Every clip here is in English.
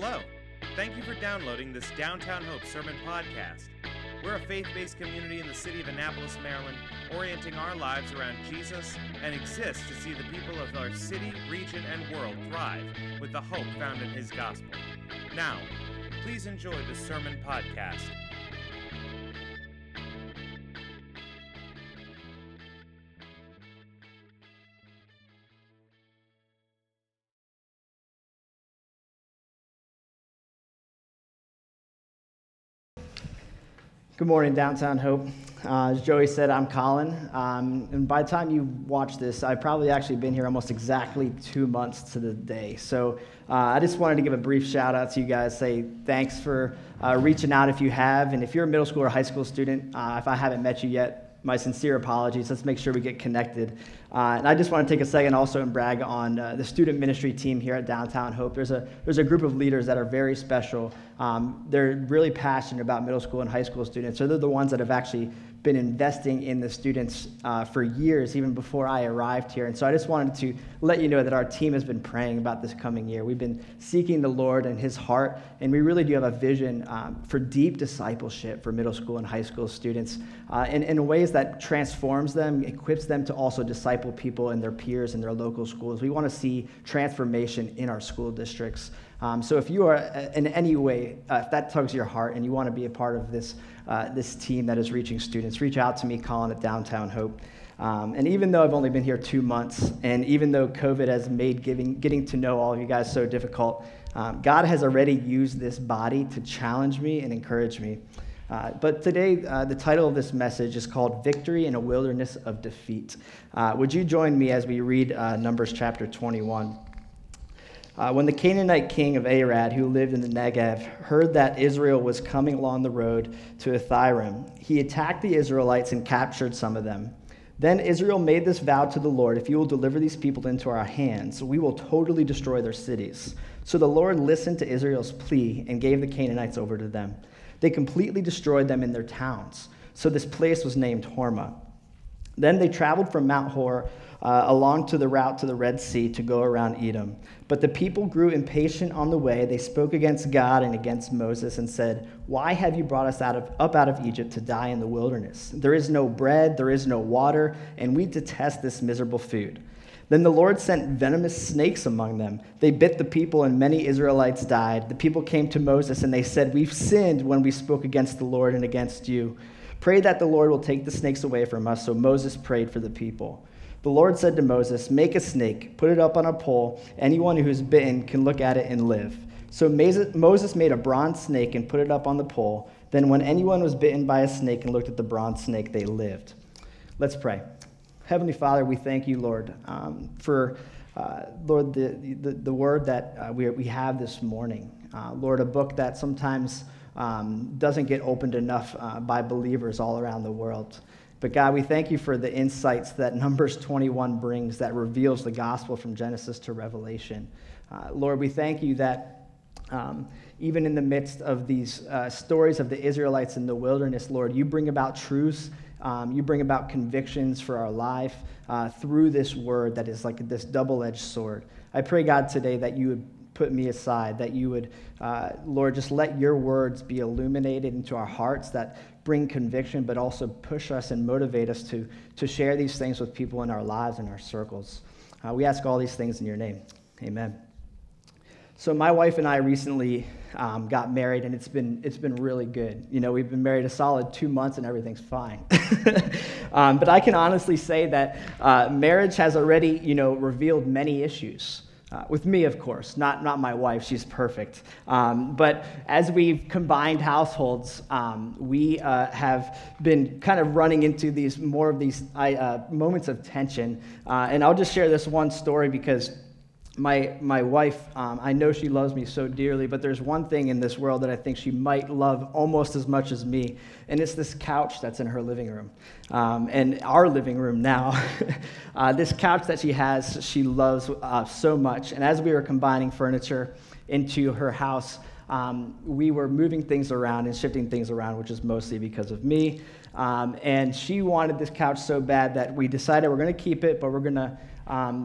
Hello. Thank you for downloading this Downtown Hope Sermon Podcast. We're a faith-based community in the city of Annapolis, Maryland, orienting our lives around Jesus and exist to see the people of our city, region, and world thrive with the hope found in His gospel. Now, please enjoy the Sermon Podcast. Good morning, Downtown Hope. As Joey said, I'm Collin, and by the time you watch this, I've probably actually been here almost exactly 2 months to the day. So I just wanted to give a brief shout out to you guys, say thanks for reaching out if you have, and if you're a middle school or high school student, if I haven't met you yet, my sincere apologies. Let's make sure we get connected. And I just want to take a second also and brag on the student ministry team here at Downtown Hope. There's a group of leaders that are very special. They're really passionate about middle school and high school students. So they're the ones that have actually been investing in the students for years, even before I arrived here. And so I just wanted to let you know that our team has been praying about this coming year. We've been seeking the Lord and His heart, and we really do have a vision for deep discipleship for middle school and high school students in ways that transforms them, equips them to also disciple people and their peers in their local schools. We want to see transformation in our school districts. So if you are in any way, if that tugs your heart and you want to be a part of this team that is reaching students, reach out to me, Collin, at Downtown Hope. And even though I've only been here 2 months, and even though COVID has made getting to know all of you guys so difficult, God has already used this body to challenge me and encourage me. But today, the title of this message is called Victory in a Wilderness of Defeat. Would you join me as we read Numbers chapter 21? When the Canaanite king of Arad, who lived in the Negev, heard that Israel was coming along the road to Atharim, he attacked the Israelites and captured some of them. Then Israel made this vow to the Lord, if you will deliver these people into our hands, we will totally destroy their cities. So the Lord listened to Israel's plea and gave the Canaanites over to them. They completely destroyed them in their towns. So this place was named Hormah. Then they traveled from Mount Hor along to the route to the Red Sea to go around Edom. But the people grew impatient on the way. They spoke against God and against Moses and said, why have you brought us up out of Egypt to die in the wilderness? There is no bread, there is no water, and we detest this miserable food. Then the Lord sent venomous snakes among them. They bit the people, and many Israelites died. The people came to Moses, and they said, we've sinned when we spoke against the Lord and against you. Pray that the Lord will take the snakes away from us. So Moses prayed for the people. The Lord said to Moses, make a snake, put it up on a pole. Anyone who's bitten can look at it and live. So Moses made a bronze snake and put it up on the pole. Then when anyone was bitten by a snake and looked at the bronze snake, they lived. Let's pray. Heavenly Father, we thank you, Lord, for, Lord, the word that we have this morning. Lord, a book that sometimes doesn't get opened enough by believers all around the world. But God, we thank you for the insights that Numbers 21 brings that reveals the gospel from Genesis to Revelation. Lord, we thank you that even in the midst of these stories of the Israelites in the wilderness, Lord, you bring about truths. You bring about convictions for our life through this word that is like this double-edged sword. I pray, God, today that you would put me aside, that you would, Lord, just let your words be illuminated into our hearts that bring conviction, but also push us and motivate us to share these things with people in our lives and our circles. We ask all these things in your name. Amen. So my wife and I recently got married, and it's been really good. You know, we've been married a solid 2 months, and everything's fine. But I can honestly say that marriage has already, you know, revealed many issues. With me, of course, not my wife. She's perfect. But as we've combined households, we have been kind of running into these moments of tension. And I'll just share this one story because my wife, I know she loves me so dearly, but there's one thing in this world that I think she might love almost as much as me, and it's this couch that's in her living room, and our living room now. This couch that she has, she loves so much, and as we were combining furniture into her house, we were moving things around and shifting things around, which is mostly because of me, and she wanted this couch so bad that we decided we're going to keep it, but we're going to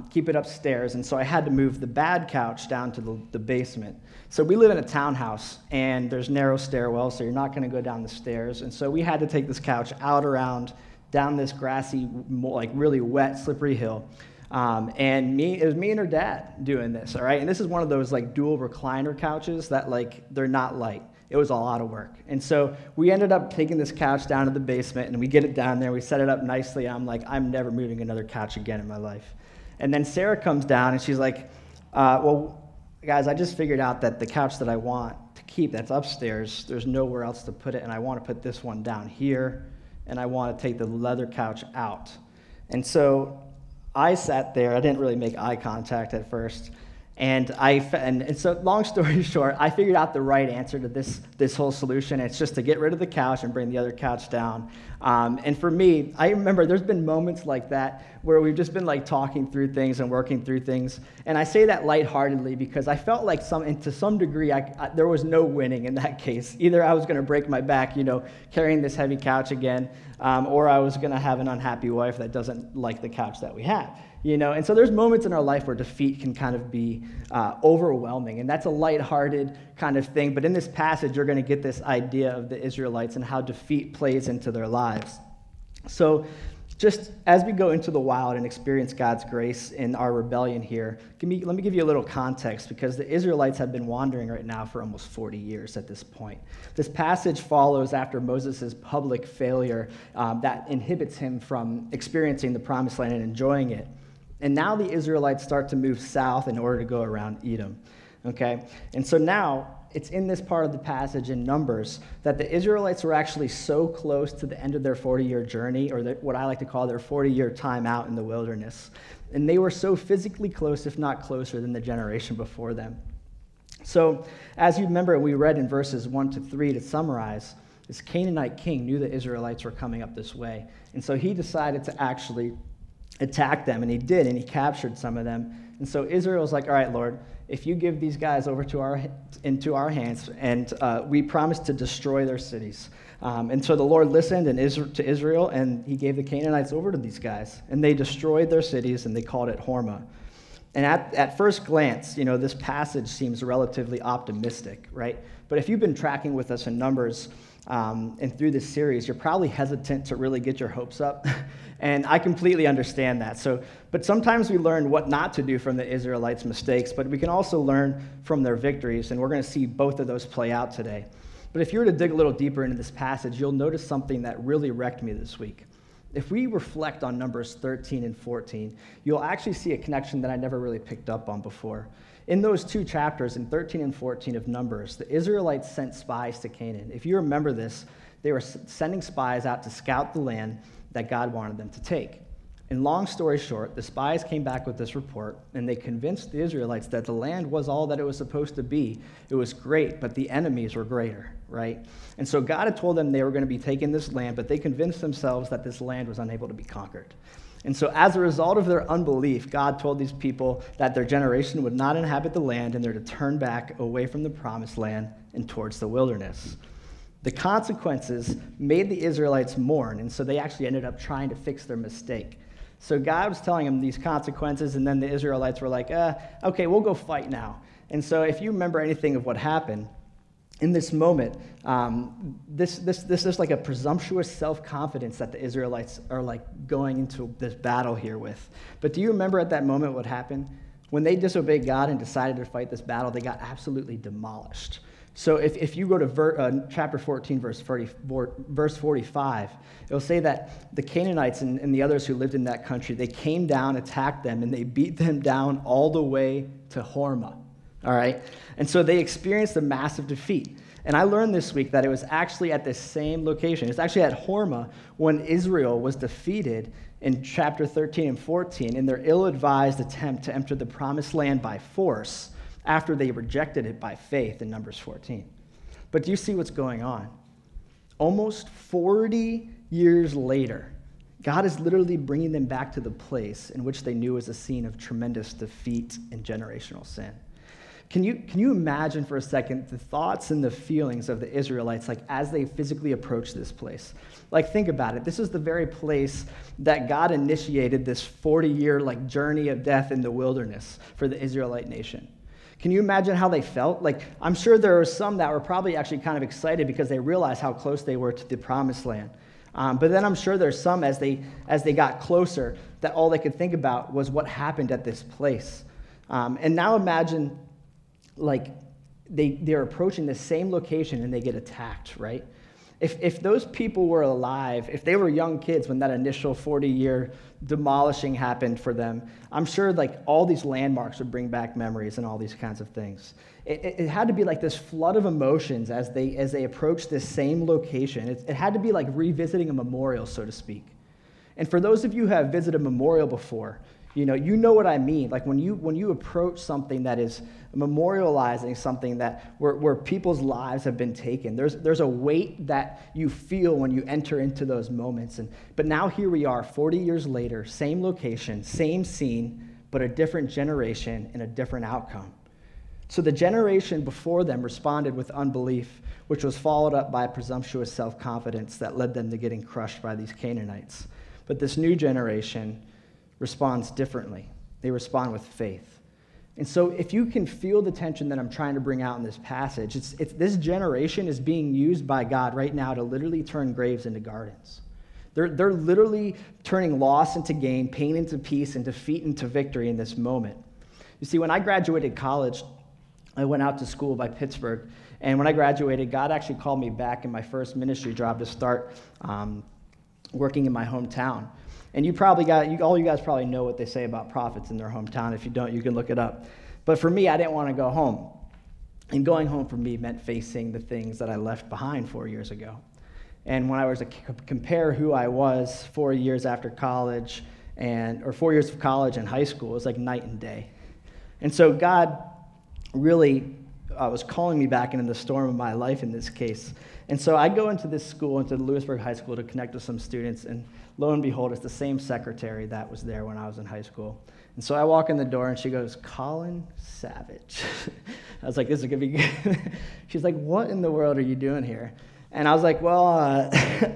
keep it upstairs, and so I had to move the bad couch down to the basement. So we live in a townhouse, and there's narrow stairwells, so you're not going to go down the stairs, and so we had to take this couch out around, down this grassy, like really wet, slippery hill, and it was me and her dad doing this, all right? And this is one of those like dual recliner couches that like, they're not light. It was a lot of work. And so we ended up taking this couch down to the basement, and we get it down there. We set it up nicely. I'm like, I'm never moving another couch again in my life. And then Sarah comes down, and she's like, well, guys, I just figured out that the couch that I want to keep that's upstairs, there's nowhere else to put it, and I want to put this one down here, and I want to take the leather couch out. And so I sat there. I didn't really make eye contact at first. And so, long story short, I figured out the right answer to this whole solution. It's just to get rid of the couch and bring the other couch down. And for me, I remember there's been moments like that where we've just been like talking through things and working through things. And I say that lightheartedly because I felt like to some degree, there was no winning in that case. Either I was going to break my back, carrying this heavy couch again, or I was going to have an unhappy wife that doesn't like the couch that we have. And so there's moments in our life where defeat can kind of be overwhelming, and that's a lighthearted kind of thing. But in this passage, you're going to get this idea of the Israelites and how defeat plays into their lives. So just as we go into the wild and experience God's grace in our rebellion here, let me give you a little context, because the Israelites have been wandering right now for almost 40 years at this point. This passage follows after Moses' public failure that inhibits him from experiencing the promised land and enjoying it. And now the Israelites start to move south in order to go around Edom, okay? And so now it's in this part of the passage in Numbers that the Israelites were actually so close to the end of their 40-year journey, or what I like to call their 40-year time out in the wilderness. And they were so physically close, if not closer, than the generation before them. So as you remember, we read in verses 1-3 to summarize, this Canaanite king knew the Israelites were coming up this way. And so he decided to actually attacked them, and he did, and he captured some of them. And so Israel's like, all right, Lord, if you give these guys over into our hands, and we promise to destroy their cities. And so the Lord listened to Israel, and he gave the Canaanites over to these guys, and they destroyed their cities, and they called it Hormah. And at first glance, this passage seems relatively optimistic, right? But if you've been tracking with us in Numbers, and through this series, you're probably hesitant to really get your hopes up, and I completely understand that. But sometimes we learn what not to do from the Israelites' mistakes, but we can also learn from their victories, and we're going to see both of those play out today. But if you were to dig a little deeper into this passage, you'll notice something that really wrecked me this week. If we reflect on Numbers 13 and 14, you'll actually see a connection that I never really picked up on before. In those two chapters, in 13 and 14 of Numbers, the Israelites sent spies to Canaan. If you remember this, they were sending spies out to scout the land that God wanted them to take. And long story short, the spies came back with this report, and they convinced the Israelites that the land was all that it was supposed to be. It was great, but the enemies were greater, right? And so God had told them they were going to be taking this land, but they convinced themselves that this land was unable to be conquered. And so as a result of their unbelief, God told these people that their generation would not inhabit the land, and they're to turn back away from the promised land and towards the wilderness. The consequences made the Israelites mourn, and so they actually ended up trying to fix their mistake. So God was telling them these consequences, and then the Israelites were like, okay, we'll go fight now. And so if you remember anything of what happened, in this moment, this is like a presumptuous self-confidence that the Israelites are like going into this battle here with. But do you remember at that moment what happened? When they disobeyed God and decided to fight this battle, they got absolutely demolished. So if you go to chapter 14, verse 45, it'll say that the Canaanites and the others who lived in that country, they came down, attacked them, and they beat them down all the way to Hormah. All right, and so they experienced a massive defeat. And I learned this week that it was actually at this same location. It's actually at Hormah when Israel was defeated in chapter 13 and 14 in their ill-advised attempt to enter the promised land by force after they rejected it by faith in Numbers 14. But do you see what's going on? Almost 40 years later, God is literally bringing them back to the place in which they knew was a scene of tremendous defeat and generational sin. Can you imagine for a second the thoughts and the feelings of the Israelites, like as they physically approach this place? Like, think about it. This is the very place that God initiated this 40-year like journey of death in the wilderness for the Israelite nation. Can you imagine how they felt? Like, I'm sure there were some that were probably actually kind of excited because they realized how close they were to the promised land. But then I'm sure there's some, as they got closer, that all they could think about was what happened at this place. And now imagine, like, they're approaching the same location and they get attacked, right? If those people were alive, if they were young kids when that initial 40-year demolishing happened for them, I'm sure, like, all these landmarks would bring back memories and all these kinds of things. It had to be like this flood of emotions as they approached this same location. It had to be like revisiting a memorial, so to speak. And for those of you who have visited a memorial before, you know what I mean. Like when you approach something that is memorializing something that where people's lives have been taken, there's a weight that you feel when you enter into those moments. But now here we are, 40 years later, same location, same scene, but a different generation and a different outcome. So the generation before them responded with unbelief, which was followed up by presumptuous self-confidence that led them to getting crushed by these Canaanites. But this new generation responds differently. They respond with faith. And so if you can feel the tension that I'm trying to bring out in this passage, it's this generation is being used by God right now to literally turn graves into gardens. They're literally turning loss into gain, pain into peace, and defeat into victory in this moment. You see, when I graduated college, I went out to school by Pittsburgh, and when I graduated, God actually called me back in my first ministry job to start working in my hometown. And all you guys probably know what they say about prophets in their hometown. If you don't, you can look it up. But for me, I didn't want to go home. And going home for me meant facing the things that I left behind 4 years ago. And when I was to compare who I was 4 years after college, or 4 years of college and high school, it was like night and day. And so God really was calling me back into the storm of my life in this case. And so I go into this school, into the Lewisburg High School, to connect with some students, and lo and behold, it's the same secretary that was there when I was in high school. And so I walk in the door, and she goes, "Collin Savidge." I was like, this is going to be good. She's like, "What in the world are you doing here?" And I was like, "Well,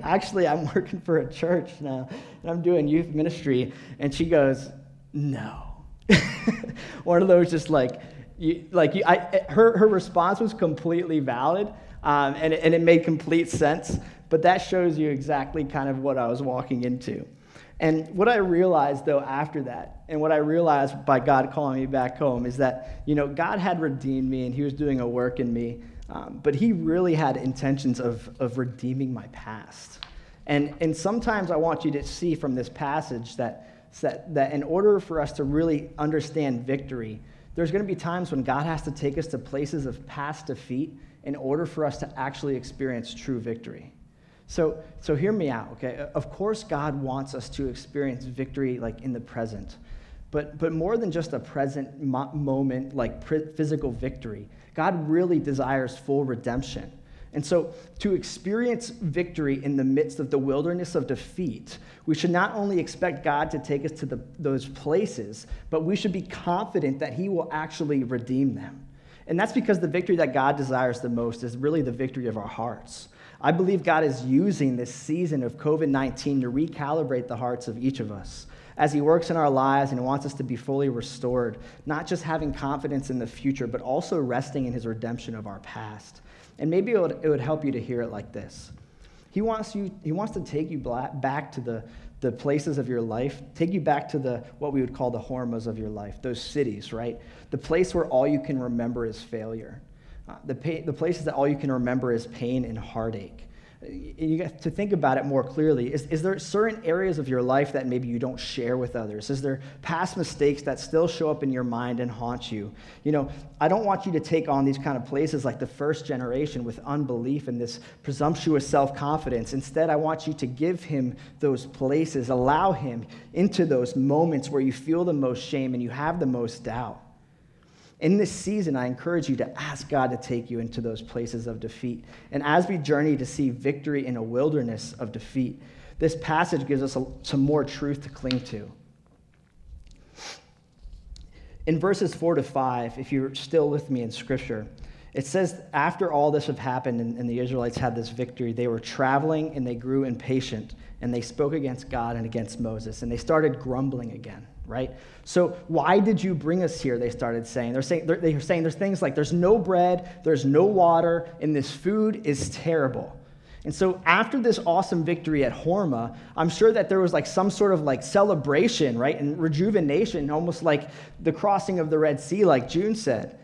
actually, I'm working for a church now, and I'm doing youth ministry." And she goes, "No." One of those just like, her response was completely valid, and it made complete sense, but that shows you exactly kind of what I was walking into. And what I realized, though, after that, and what I realized by God calling me back home is that, God had redeemed me, and he was doing a work in me, but he really had intentions of redeeming my past. And sometimes I want you to see from this passage that in order for us to really understand victory, there's going to be times when God has to take us to places of past defeat in order for us to actually experience true victory. So hear me out, okay? Of course, God wants us to experience victory like in the present, but more than just a present moment like physical victory, God really desires full redemption. And so to experience victory in the midst of the wilderness of defeat, we should not only expect God to take us to those places, but we should be confident that he will actually redeem them. And that's because the victory that God desires the most is really the victory of our hearts. I believe God is using this season of COVID-19 to recalibrate the hearts of each of us as he works in our lives and wants us to be fully restored, not just having confidence in the future, but also resting in his redemption of our past. And maybe it would help you to hear it like this. He wants to take you back to the places of your life, take you back to what we would call the Hormahs of your life, those cities, right? The place where all you can remember is failure. The places that all you can remember is pain and heartache. You have to think about it more clearly. Is there certain areas of your life that maybe you don't share with others? Is there past mistakes that still show up in your mind and haunt you? I don't want you to take on these kind of places like the first generation with unbelief and this presumptuous self-confidence. Instead, I want you to give him those places, allow him into those moments where you feel the most shame and you have the most doubt. In this season, I encourage you to ask God to take you into those places of defeat. And as we journey to see victory in a wilderness of defeat, this passage gives us some more truth to cling to. In verses 4 to 5, if you're still with me in Scripture, it says, after all this had happened and the Israelites had this victory, they were traveling and they grew impatient and they spoke against God and against Moses and they started grumbling again, right? So why did you bring us here, they started saying. They were saying there's things like there's no bread, there's no water, and this food is terrible. And so after this awesome victory at Hormah, I'm sure that there was like some sort of like celebration, right? And rejuvenation, almost like the crossing of the Red Sea, like June said.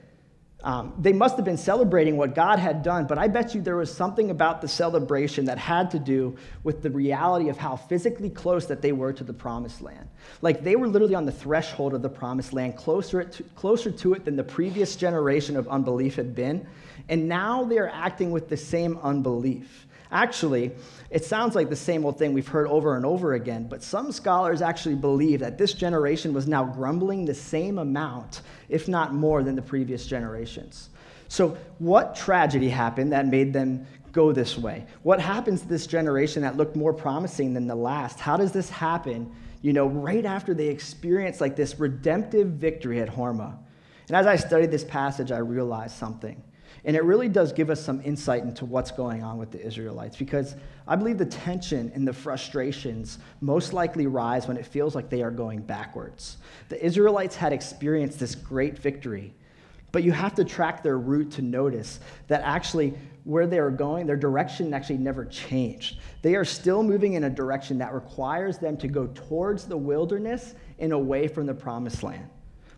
They must have been celebrating what God had done, but I bet you there was something about the celebration that had to do with the reality of how physically close that they were to the promised land. Like they were literally on the threshold of the promised land, closer to it than the previous generation of unbelief had been. And now they're acting with the same unbelief. Actually, it sounds like the same old thing we've heard over and over again, but some scholars actually believe that this generation was now grumbling the same amount, if not more, than the previous generations. So what tragedy happened that made them go this way? What happens to this generation that looked more promising than the last? How does this happen, you know, right after they experience like this redemptive victory at Hormah? And as I studied this passage, I realized something. And it really does give us some insight into what's going on with the Israelites, because I believe the tension and the frustrations most likely rise when it feels like they are going backwards. The Israelites had experienced this great victory, but you have to track their route to notice that actually where they were going, their direction actually never changed. They are still moving in a direction that requires them to go towards the wilderness and away from the promised land.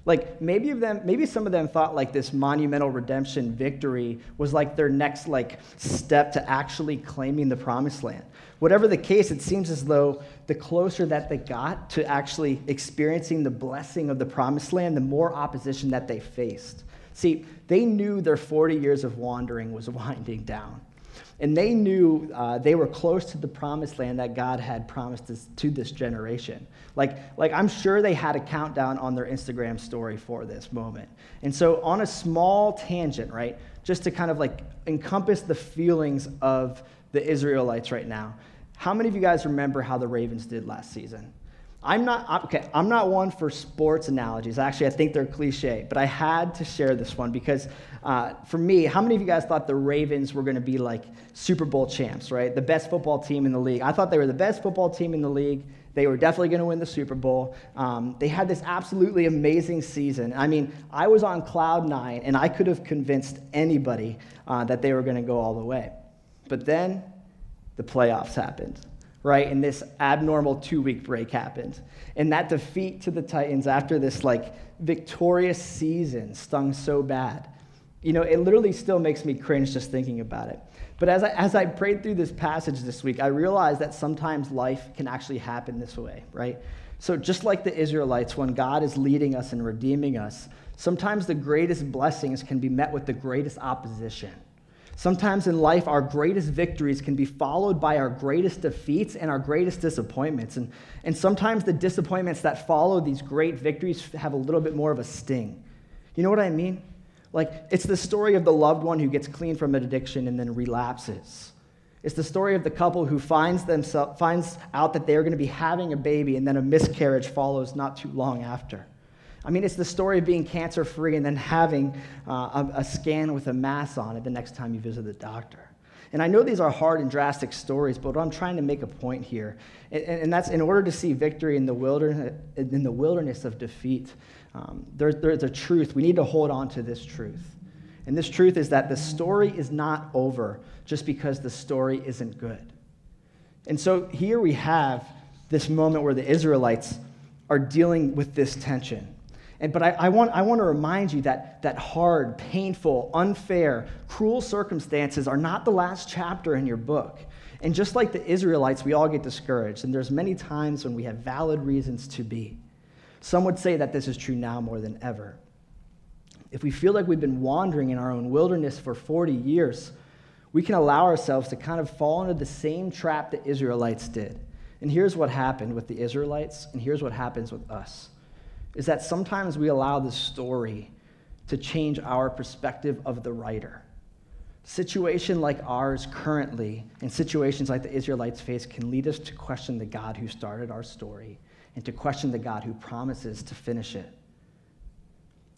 Like maybe some of them thought like this monumental redemption victory was like their next like step to actually claiming the promised land. Whatever the case, it seems as though the closer that they got to actually experiencing the blessing of the promised land, the more opposition that they faced. See, they knew their 40 years of wandering was winding down. And they knew they were close to the promised land that God had promised to this generation. Like I'm sure they had a countdown on their Instagram story for this moment. And so on a small tangent, right, just to kind of like encompass the feelings of the Israelites right now, how many of you guys remember how the Ravens did last season? I'm not one for sports analogies. Actually, I think they're cliche, but I had to share this one because for me, how many of you guys thought the Ravens were going to be like Super Bowl champs, right? The best football team in the league. I thought they were the best football team in the league. They were definitely going to win the Super Bowl. They had this absolutely amazing season. I mean, I was on cloud nine, and I could have convinced anybody that they were going to go all the way. But then the playoffs happened, right? And this abnormal 2-week break happened. And that defeat to the Titans after this like victorious season stung so bad. You know, it literally still makes me cringe just thinking about it. But as I prayed through this passage this week, I realized that sometimes life can actually happen this way, right? So just like the Israelites, when God is leading us and redeeming us, sometimes the greatest blessings can be met with the greatest opposition. Sometimes in life, our greatest victories can be followed by our greatest defeats and our greatest disappointments. And sometimes the disappointments that follow these great victories have a little bit more of a sting. You know what I mean? Like, it's the story of the loved one who gets clean from an addiction and then relapses. It's the story of the couple who finds out that they're going to be having a baby and then a miscarriage follows not too long after. I mean, it's the story of being cancer-free and then having a scan with a mass on it the next time you visit the doctor. And I know these are hard and drastic stories, but I'm trying to make a point here. And that's in order to see victory in the wilderness of defeat, there's a truth. We need to hold on to this truth. And this truth is that the story is not over just because the story isn't good. And so here we have this moment where the Israelites are dealing with this tension. But I want to remind you that hard, painful, unfair, cruel circumstances are not the last chapter in your book. And just like the Israelites, we all get discouraged, and there's many times when we have valid reasons to be. Some would say that this is true now more than ever. If we feel like we've been wandering in our own wilderness for 40 years, we can allow ourselves to kind of fall into the same trap the Israelites did. And here's what happened with the Israelites, and here's what happens with us. Is that sometimes we allow the story to change our perspective of the writer. Situation like ours currently, and situations like the Israelites face, can lead us to question the God who started our story and to question the God who promises to finish it.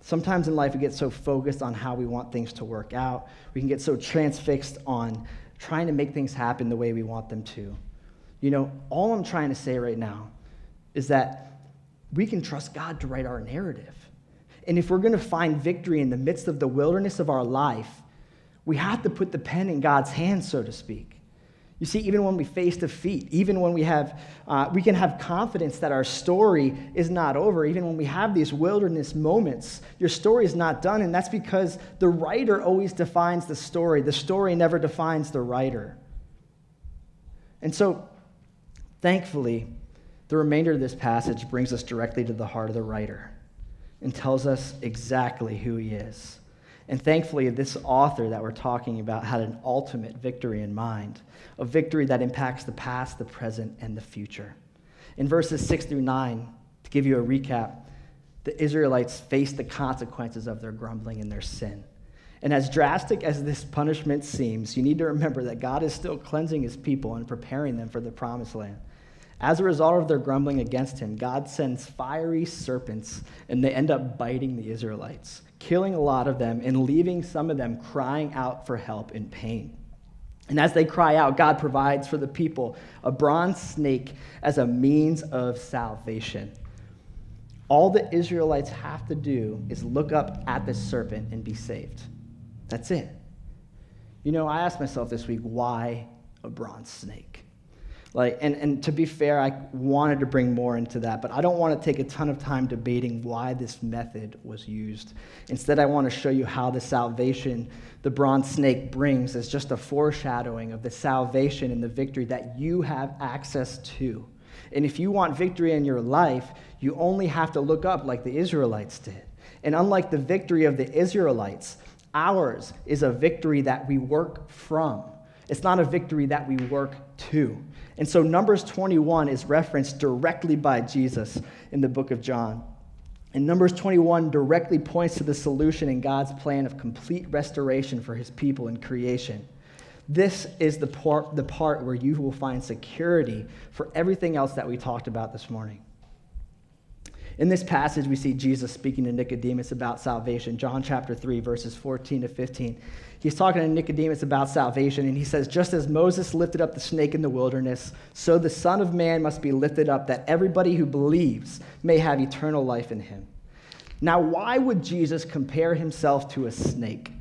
Sometimes in life we get so focused on how we want things to work out. We can get so transfixed on trying to make things happen the way we want them to. You know, all I'm trying to say right now is that we can trust God to write our narrative. And if we're going to find victory in the midst of the wilderness of our life, we have to put the pen in God's hands, so to speak. You see, even when we face defeat, even when we have, we can have confidence that our story is not over. Even when we have these wilderness moments, your story is not done, and that's because the writer always defines the story. The story never defines the writer. And so, thankfully, the remainder of this passage brings us directly to the heart of the writer and tells us exactly who he is. And thankfully, this author that we're talking about had an ultimate victory in mind, a victory that impacts the past, the present, and the future. In verses 6-9, to give you a recap, the Israelites faced the consequences of their grumbling and their sin. And as drastic as this punishment seems, you need to remember that God is still cleansing his people and preparing them for the promised land. As a result of their grumbling against him, God sends fiery serpents, and they end up biting the Israelites, killing a lot of them and leaving some of them crying out for help in pain. And as they cry out, God provides for the people a bronze snake as a means of salvation. All the Israelites have to do is look up at the serpent and be saved. That's it. You know, I asked myself this week, why a bronze snake? And to be fair, I wanted to bring more into that, but I don't want to take a ton of time debating why this method was used. Instead, I want to show you how the salvation the bronze snake brings is just a foreshadowing of the salvation and the victory that you have access to. And if you want victory in your life, you only have to look up like the Israelites did. And unlike the victory of the Israelites, ours is a victory that we work from. It's not a victory that we work to. And so Numbers 21 is referenced directly by Jesus in the book of John. And Numbers 21 directly points to the solution in God's plan of complete restoration for his people in creation. This is the part where you will find security for everything else that we talked about this morning. In this passage, we see Jesus speaking to Nicodemus about salvation. John chapter 3, verses 14-15. He's talking to Nicodemus about salvation, and he says, "Just as Moses lifted up the snake in the wilderness, so the Son of Man must be lifted up, that everybody who believes may have eternal life in him." Now, why would Jesus compare himself to a snake?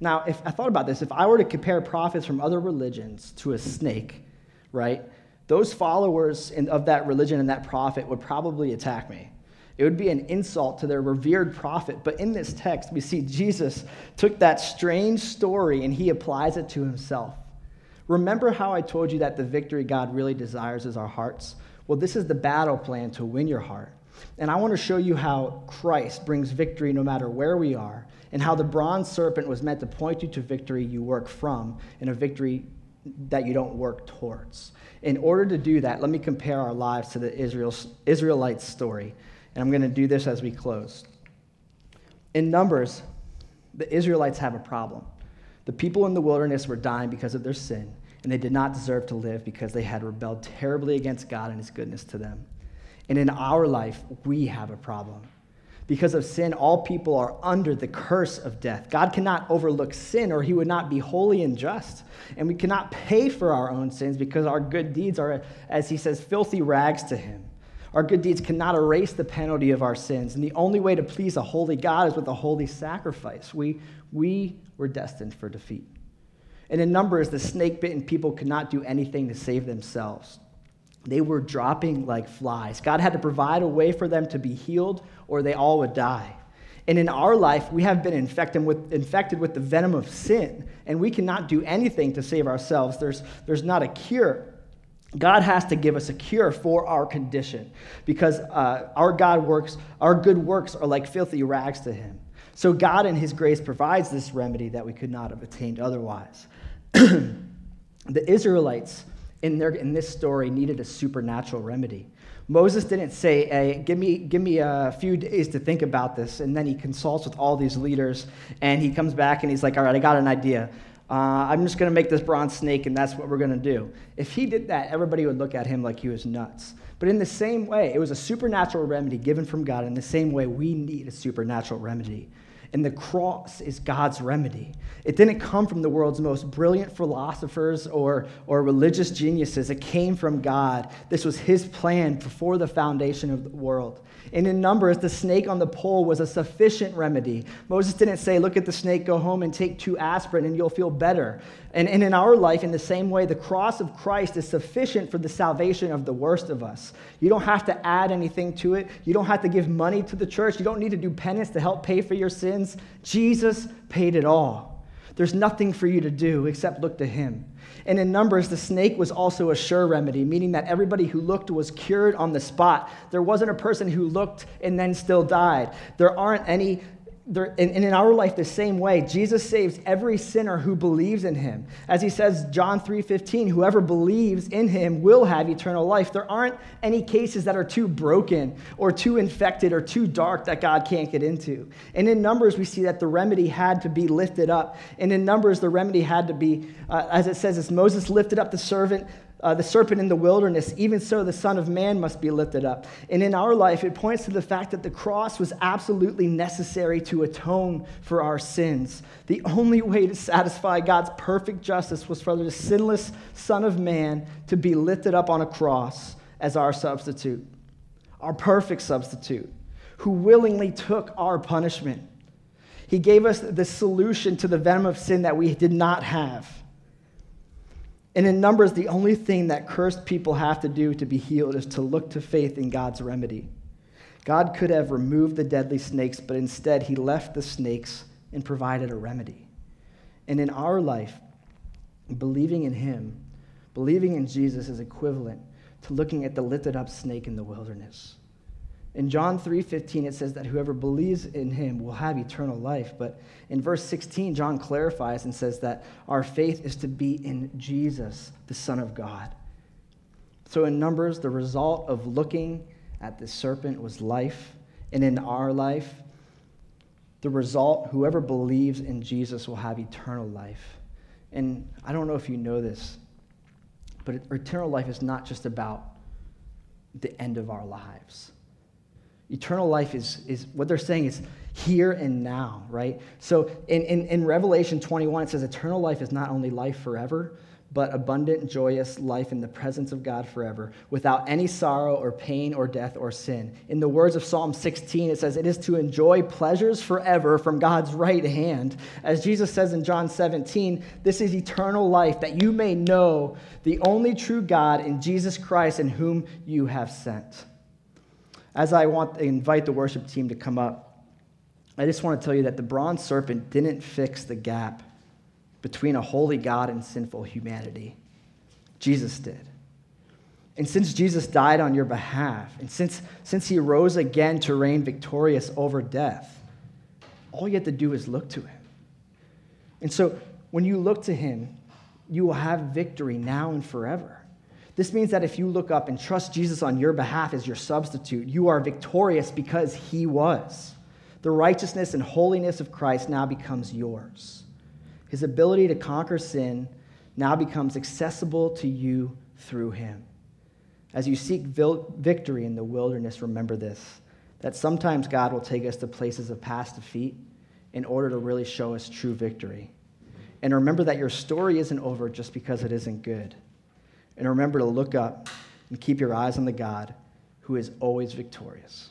Now, if I thought about this, if I were to compare prophets from other religions to a snake, right, those followers of that religion and that prophet would probably attack me. It would be an insult to their revered prophet. But in this text, we see Jesus took that strange story and he applies it to himself. Remember how I told you that the victory God really desires is our hearts? Well, this is the battle plan to win your heart. And I want to show you how Christ brings victory no matter where we are, and how the bronze serpent was meant to point you to victory you work from and a victory that you don't work towards. In order to do that, let me compare our lives to the Israelites' story. And I'm going to do this as we close. In Numbers, the Israelites have a problem. The people in the wilderness were dying because of their sin, and they did not deserve to live because they had rebelled terribly against God and his goodness to them. And in our life, we have a problem. Because of sin, all people are under the curse of death. God cannot overlook sin, or he would not be holy and just. And we cannot pay for our own sins because our good deeds are, as he says, filthy rags to him. Our good deeds cannot erase the penalty of our sins, and the only way to please a holy God is with a holy sacrifice. We were destined for defeat. And in Numbers, the snake-bitten people could not do anything to save themselves. They were dropping like flies. God had to provide a way for them to be healed, or they all would die. And in our life, we have been infected with the venom of sin, and we cannot do anything to save ourselves. There's not a cure. God has to give us a cure for our condition, because our good works are like filthy rags to him. So God in his grace provides this remedy that we could not have attained otherwise. The Israelites in this story needed a supernatural remedy. Moses didn't say, "Hey, give me a few days to think about this," and then he consults with all these leaders, and he comes back and he's like, "All right, I got an idea. I'm just going to make this bronze snake, and that's what we're going to do. If he did that, everybody would look at him like he was nuts. But in the same way, it was a supernatural remedy given from God. In the same way, we need a supernatural remedy. And the cross is God's remedy. It didn't come from the world's most brilliant philosophers or religious geniuses. It came from God. This was his plan before the foundation of the world. And in Numbers, the snake on the pole was a sufficient remedy. Moses didn't say, look at the snake, go home and take 2 aspirin and you'll feel better. And in our life, in the same way, the cross of Christ is sufficient for the salvation of the worst of us. You don't have to add anything to it. You don't have to give money to the church. You don't need to do penance to help pay for your sins. Jesus paid it all. There's nothing for you to do except look to him. And in Numbers, the snake was also a sure remedy, meaning that everybody who looked was cured on the spot. There wasn't a person who looked and then still died. And in our life, the same way, Jesus saves every sinner who believes in him. As he says, John 3:15, whoever believes in him will have eternal life. There aren't any cases that are too broken or too infected or too dark that God can't get into. And in Numbers, we see that the remedy had to be lifted up. And in Numbers, the remedy had to be, as it says, as Moses lifted up the serpent in the wilderness, even so the Son of Man must be lifted up. And in our life, it points to the fact that the cross was absolutely necessary to atone for our sins. The only way to satisfy God's perfect justice was for the sinless Son of Man to be lifted up on a cross as our substitute, our perfect substitute, who willingly took our punishment. He gave us the solution to the venom of sin that we did not have. And in Numbers, the only thing that cursed people have to do to be healed is to look to faith in God's remedy. God could have removed the deadly snakes, but instead he left the snakes and provided a remedy. And in our life, believing in him, believing in Jesus is equivalent to looking at the lifted up snake in the wilderness. In John 3:15, it says that whoever believes in him will have eternal life. But in verse 16, John clarifies and says that our faith is to be in Jesus, the Son of God. So in Numbers, the result of looking at the serpent was life. And in our life, the result, whoever believes in Jesus will have eternal life. And I don't know if you know this, but eternal life is not just about the end of our lives. Eternal life is what they're saying is here and now, right? So in Revelation 21, it says eternal life is not only life forever, but abundant, joyous life in the presence of God forever, without any sorrow or pain or death or sin. In the words of Psalm 16, it says, it is to enjoy pleasures forever from God's right hand. As Jesus says in John 17, this is eternal life, that you may know the only true God in Jesus Christ in whom you have sent. As I want to invite the worship team to come up, I just want to tell you that the bronze serpent didn't fix the gap between a holy God and sinful humanity. Jesus did. And since Jesus died on your behalf, and since he rose again to reign victorious over death, all you have to do is look to him. And so when you look to him, you will have victory now and forever. This means that if you look up and trust Jesus on your behalf as your substitute, you are victorious because he was. The righteousness and holiness of Christ now becomes yours. His ability to conquer sin now becomes accessible to you through him. As you seek victory in the wilderness, remember this, that sometimes God will take us to places of past defeat in order to really show us true victory. And remember that your story isn't over just because it isn't good. And remember to look up and keep your eyes on the God who is always victorious.